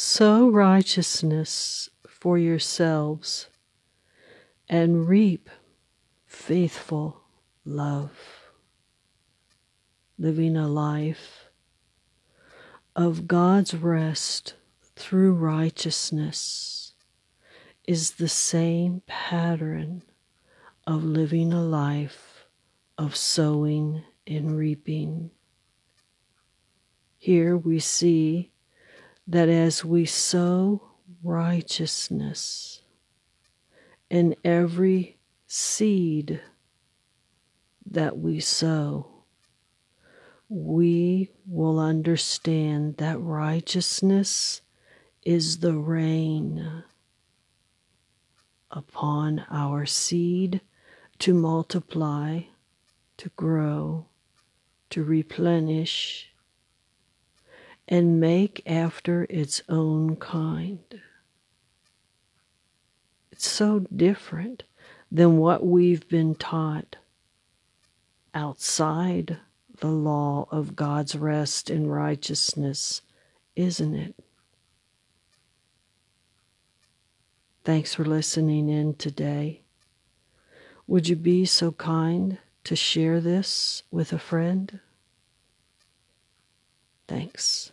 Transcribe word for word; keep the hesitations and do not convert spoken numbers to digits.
Sow righteousness for yourselves and reap faithful love. Living a life of God's rest through righteousness is the same pattern of living a life of sowing and reaping. Here we see that as we sow righteousness, in every seed that we sow, we will understand that righteousness is the rain upon our seed to multiply, to grow, to replenish, and make after its own kind. It's so different than what we've been taught outside the law of God's rest and righteousness, isn't it? Thanks for listening in today. Would you be so kind to share this with a friend? Thanks.